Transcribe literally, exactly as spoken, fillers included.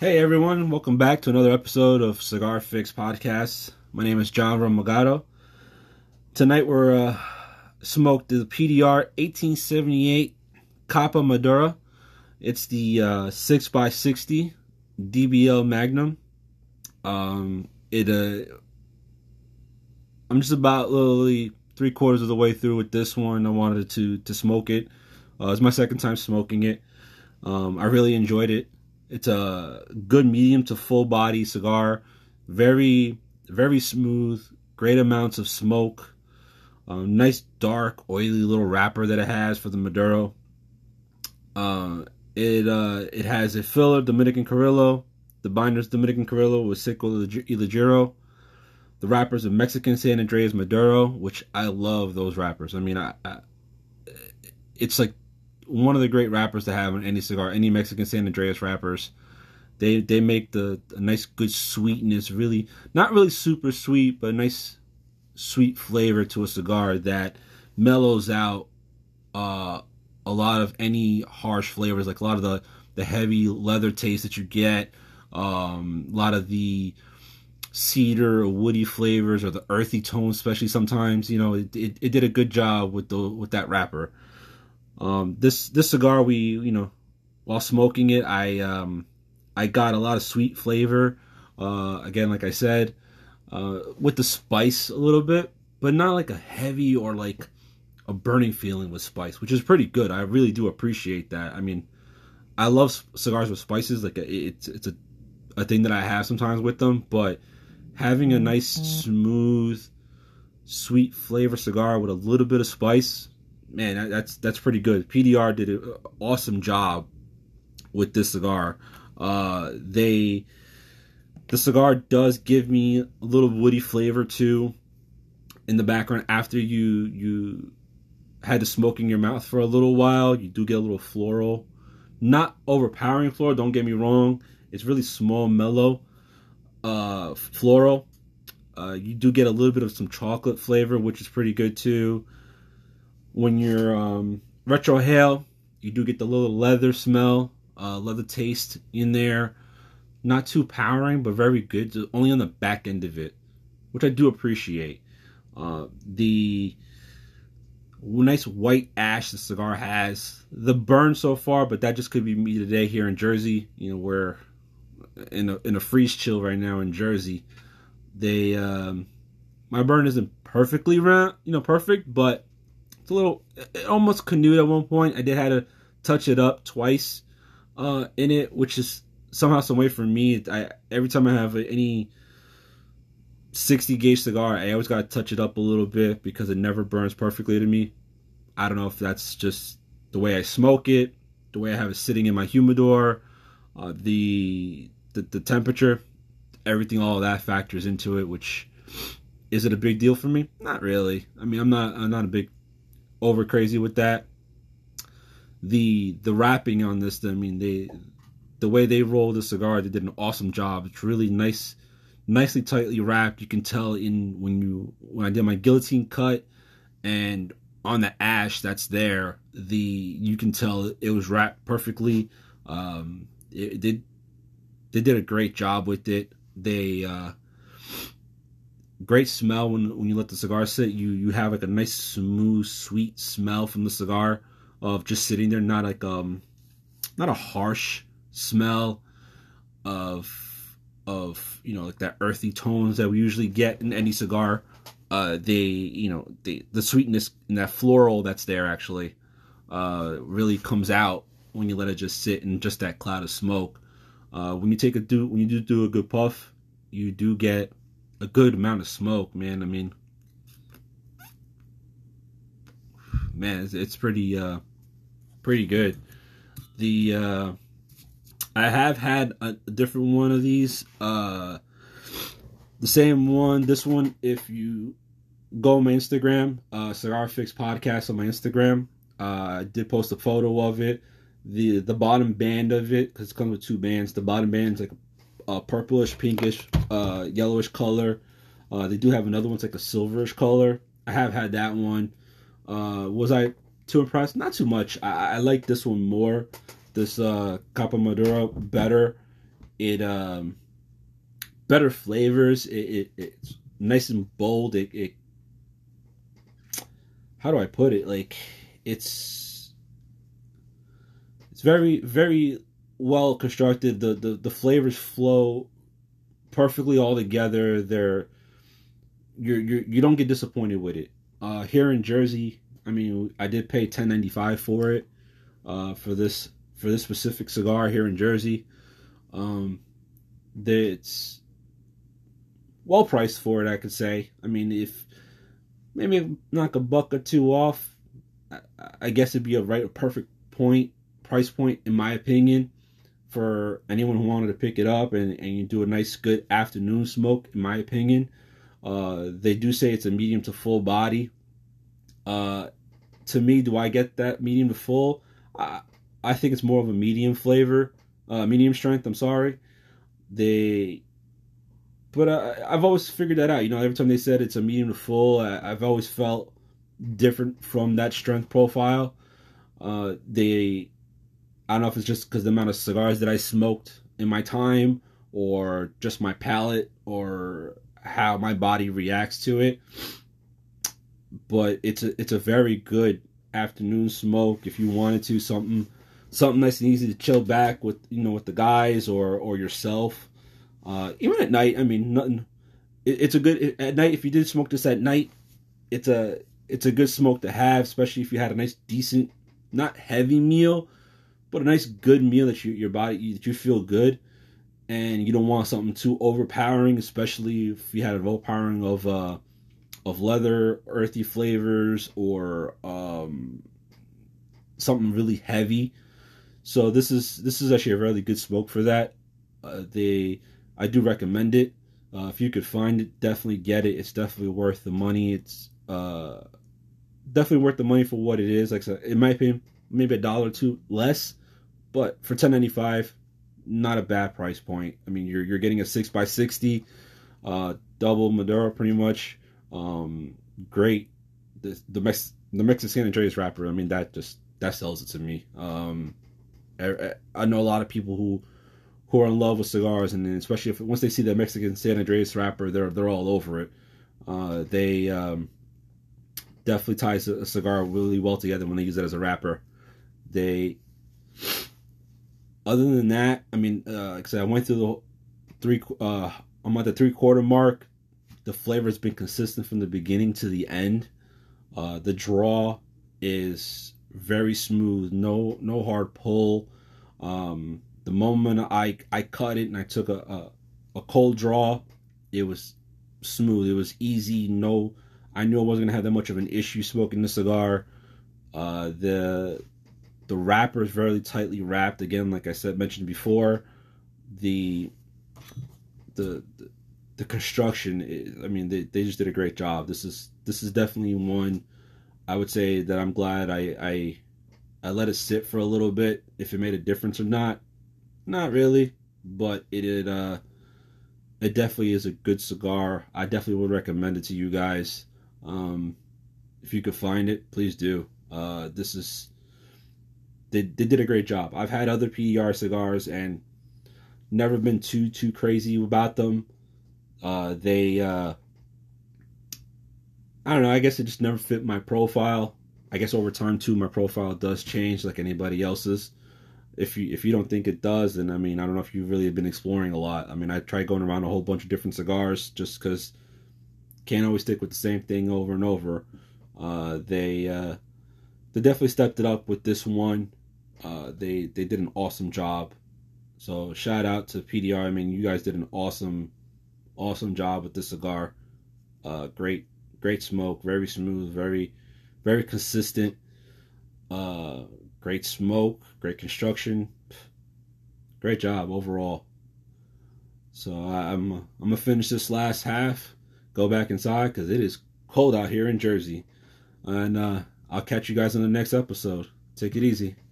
Hey everyone, welcome back to another episode of Cigar Fix Podcast. My name is John Romagato. Tonight we're uh, smoked the P D R eighteen seventy-eight Capa Madura. It's the uh, six by sixty D B L Magnum. Um, it uh, I'm just about literally three quarters of the way through with this one. I wanted to to smoke it. Uh, it's my second time smoking it. Um, I really enjoyed it. It's a good medium to full body cigar. Very, very smooth. Great amounts of smoke. Um, nice, dark, oily little wrapper that it has for the Maduro. Uh, it uh, it has a filler, Dominican Carrillo. The binder's Dominican Carrillo with Ciclo y Ligiro. The wrapper's a Mexican San Andrés Maduro, which I love those wrappers. I mean, I, I it's like one of the great wrappers to have on any cigar, any Mexican San Andreas wrappers. They they make the a nice, good sweetness, really, not really super sweet, but a nice, sweet flavor to a cigar that mellows out uh, a lot of any harsh flavors, like a lot of the, the heavy leather taste that you get, um, a lot of the cedar or woody flavors or the earthy tone, especially sometimes. You know, it, it, it did a good job with the with that wrapper. Um, this, this cigar, we, you know, while smoking it, I, um, I got a lot of sweet flavor, uh, again, like I said, uh, with the spice a little bit, but not like a heavy or like a burning feeling with spice, which is pretty good. I really do appreciate that. I mean, I love cigars with spices. Like it's, it's a, a thing that I have sometimes with them, but having a nice, smooth, sweet flavor cigar with a little bit of spice, man, that's that's pretty good. P D R did an awesome job with this cigar. Uh, they the cigar does give me a little woody flavor too in the background after you you had the smoke in your mouth for a little while. You do get a little floral, not overpowering floral. Don't get me wrong; it's really small, mellow uh, floral. Uh, you do get a little bit of some chocolate flavor, which is pretty good too. When you're um, retrohale, you do get the little leather smell, uh, leather taste in there. Not too powering, but very good. Just only on the back end of it, which I do appreciate. Uh, the nice white ash the cigar has. The burn so far, but that just could be me today here in Jersey. You know, we're in a, in a freeze chill right now in Jersey. They um, my burn isn't perfectly round, you know, perfect, but a little, it almost canoed at one point. I did have to touch it up twice uh, in it, which is somehow some way for me. I every time I have any sixty gauge cigar, I always gotta touch it up a little bit because it never burns perfectly to me. I don't know if that's just the way I smoke it, the way I have it sitting in my humidor, uh, the, the the temperature, everything, all of that factors into it. Which is it a big deal for me? Not really. I mean, I'm not I'm not a big over crazy with that. The the wrapping on this, I mean, they the way they rolled the cigar, they did an awesome job. It's really nice, nicely tightly wrapped. You can tell in when you when I did my guillotine cut and on the ash that's there, the you can tell it was wrapped perfectly. Um, it did they, they did a great job with it. They uh, great smell when when you let the cigar sit. You you have like a nice smooth sweet smell from the cigar of just sitting there. Not like um not a harsh smell of of you know, like that earthy tones that we usually get in any cigar. Uh, they you know the the sweetness and that floral that's there actually uh really comes out when you let it just sit in just that cloud of smoke. Uh, when you take a do when you do do a good puff, you do get a good amount of smoke, man. I mean, man, it's, it's pretty, uh, pretty good. The, uh, I have had a different one of these, uh, the same one, this one, if you go on my Instagram, uh, Cigar Fix Podcast on my Instagram, uh, I did post a photo of it, the, the bottom band of it, because it comes with two bands, the bottom band's like a Uh, purplish, pinkish, uh, yellowish color. Uh, they do have another one's like a silverish color. I have had that one. Uh, was I too impressed? Not too much. I, I like this one more. This uh, Capa Madura better. It um better flavors. It, it it's nice and bold. It, it how do I put it? Like it's it's very very well constructed. The the the flavors flow perfectly all together. They're you're you you don't get disappointed with it. Uh, here in Jersey, I mean, I did pay ten ninety-five for it, uh, for this for this specific cigar here in Jersey. Um, it's well priced for it, I could say. I mean, if maybe knock a buck or two off, I, I guess it'd be a right a perfect point price point in my opinion for anyone who wanted to pick it up and and you do a nice good afternoon smoke. In my opinion, uh, they do say it's a medium to full body. Uh, to me, do I get that medium to full? I I think it's more of a medium flavor. Uh, medium strength, I'm sorry. They, but uh, I've always figured that out. You know, every time they said it's a medium to full, I, I've always felt different from that strength profile. Uh, they, I don't know if it's just because the amount of cigars that I smoked in my time, or just my palate, or how my body reacts to it. But it's a it's a very good afternoon smoke if you wanted to something. Something nice and easy to chill back with, you know, with the guys or or yourself. Uh, even at night, I mean, nothing. It, it's a good it, at night if you did smoke this at night. It's a it's a good smoke to have, especially if you had a nice, decent, not heavy meal, but a nice good meal that you your body you, that you feel good, and you don't want something too overpowering, especially if you had an overpowering of uh of leather, earthy flavors, or um something really heavy. So this is this is actually a really good smoke for that. Uh, they, I do recommend it. Uh, if you could find it, definitely get it. It's definitely worth the money. It's uh, definitely worth the money for what it is. Like I said, in my opinion, maybe a dollar or two less, but for ten ninety-five, not a bad price point. I mean, you're you're getting a six by sixty, uh, double Maduro, pretty much. Um, great. The the, Mex- the Mexican San Andrés wrapper. I mean, that just that sells it to me. Um, I know a lot of people who who are in love with cigars, and especially if once they see the Mexican San Andrés wrapper, they're they're all over it. Uh, they um, definitely ties a cigar really well together when they use it as a wrapper. They, other than that, I mean, uh, like I said, I went through the three. Uh, I'm at the three quarter mark. The flavor's been consistent from the beginning to the end. Uh, the draw is very smooth, no no hard pull. Um, the moment I I cut it and I took a, a a cold draw, it was smooth. It was easy. No, I knew I wasn't gonna have that much of an issue smoking the cigar. Uh, the the wrapper is very tightly wrapped. Again, like I said mentioned before, the the the, the construction is, I mean, they they just did a great job. This is this is definitely one. I would say that I'm glad I, I I let it sit for a little bit. If it made a difference or not, not really, but it it, uh, it definitely is a good cigar. I definitely would recommend it to you guys. Um, if you could find it, please do. Uh, this is they they did a great job. I've had other P D R cigars and never been too too crazy about them. Uh, they. Uh, I don't know, I guess it just never fit my profile. I guess over time too, my profile does change like anybody else's. If you if you don't think it does, then I mean, I don't know if you really have been exploring a lot. I mean, I tried going around a whole bunch of different cigars just because can't always stick with the same thing over and over. Uh, they uh, they definitely stepped it up with this one. Uh, they, they did an awesome job. So shout out to P D R. I mean, you guys did an awesome, awesome job with this cigar. Uh, great. Great smoke, very smooth, very, very consistent. Uh, great smoke, great construction, great job overall. So I'm I'm gonna finish this last half, go back inside because it is cold out here in Jersey, and uh, I'll catch you guys on the next episode. Take it easy.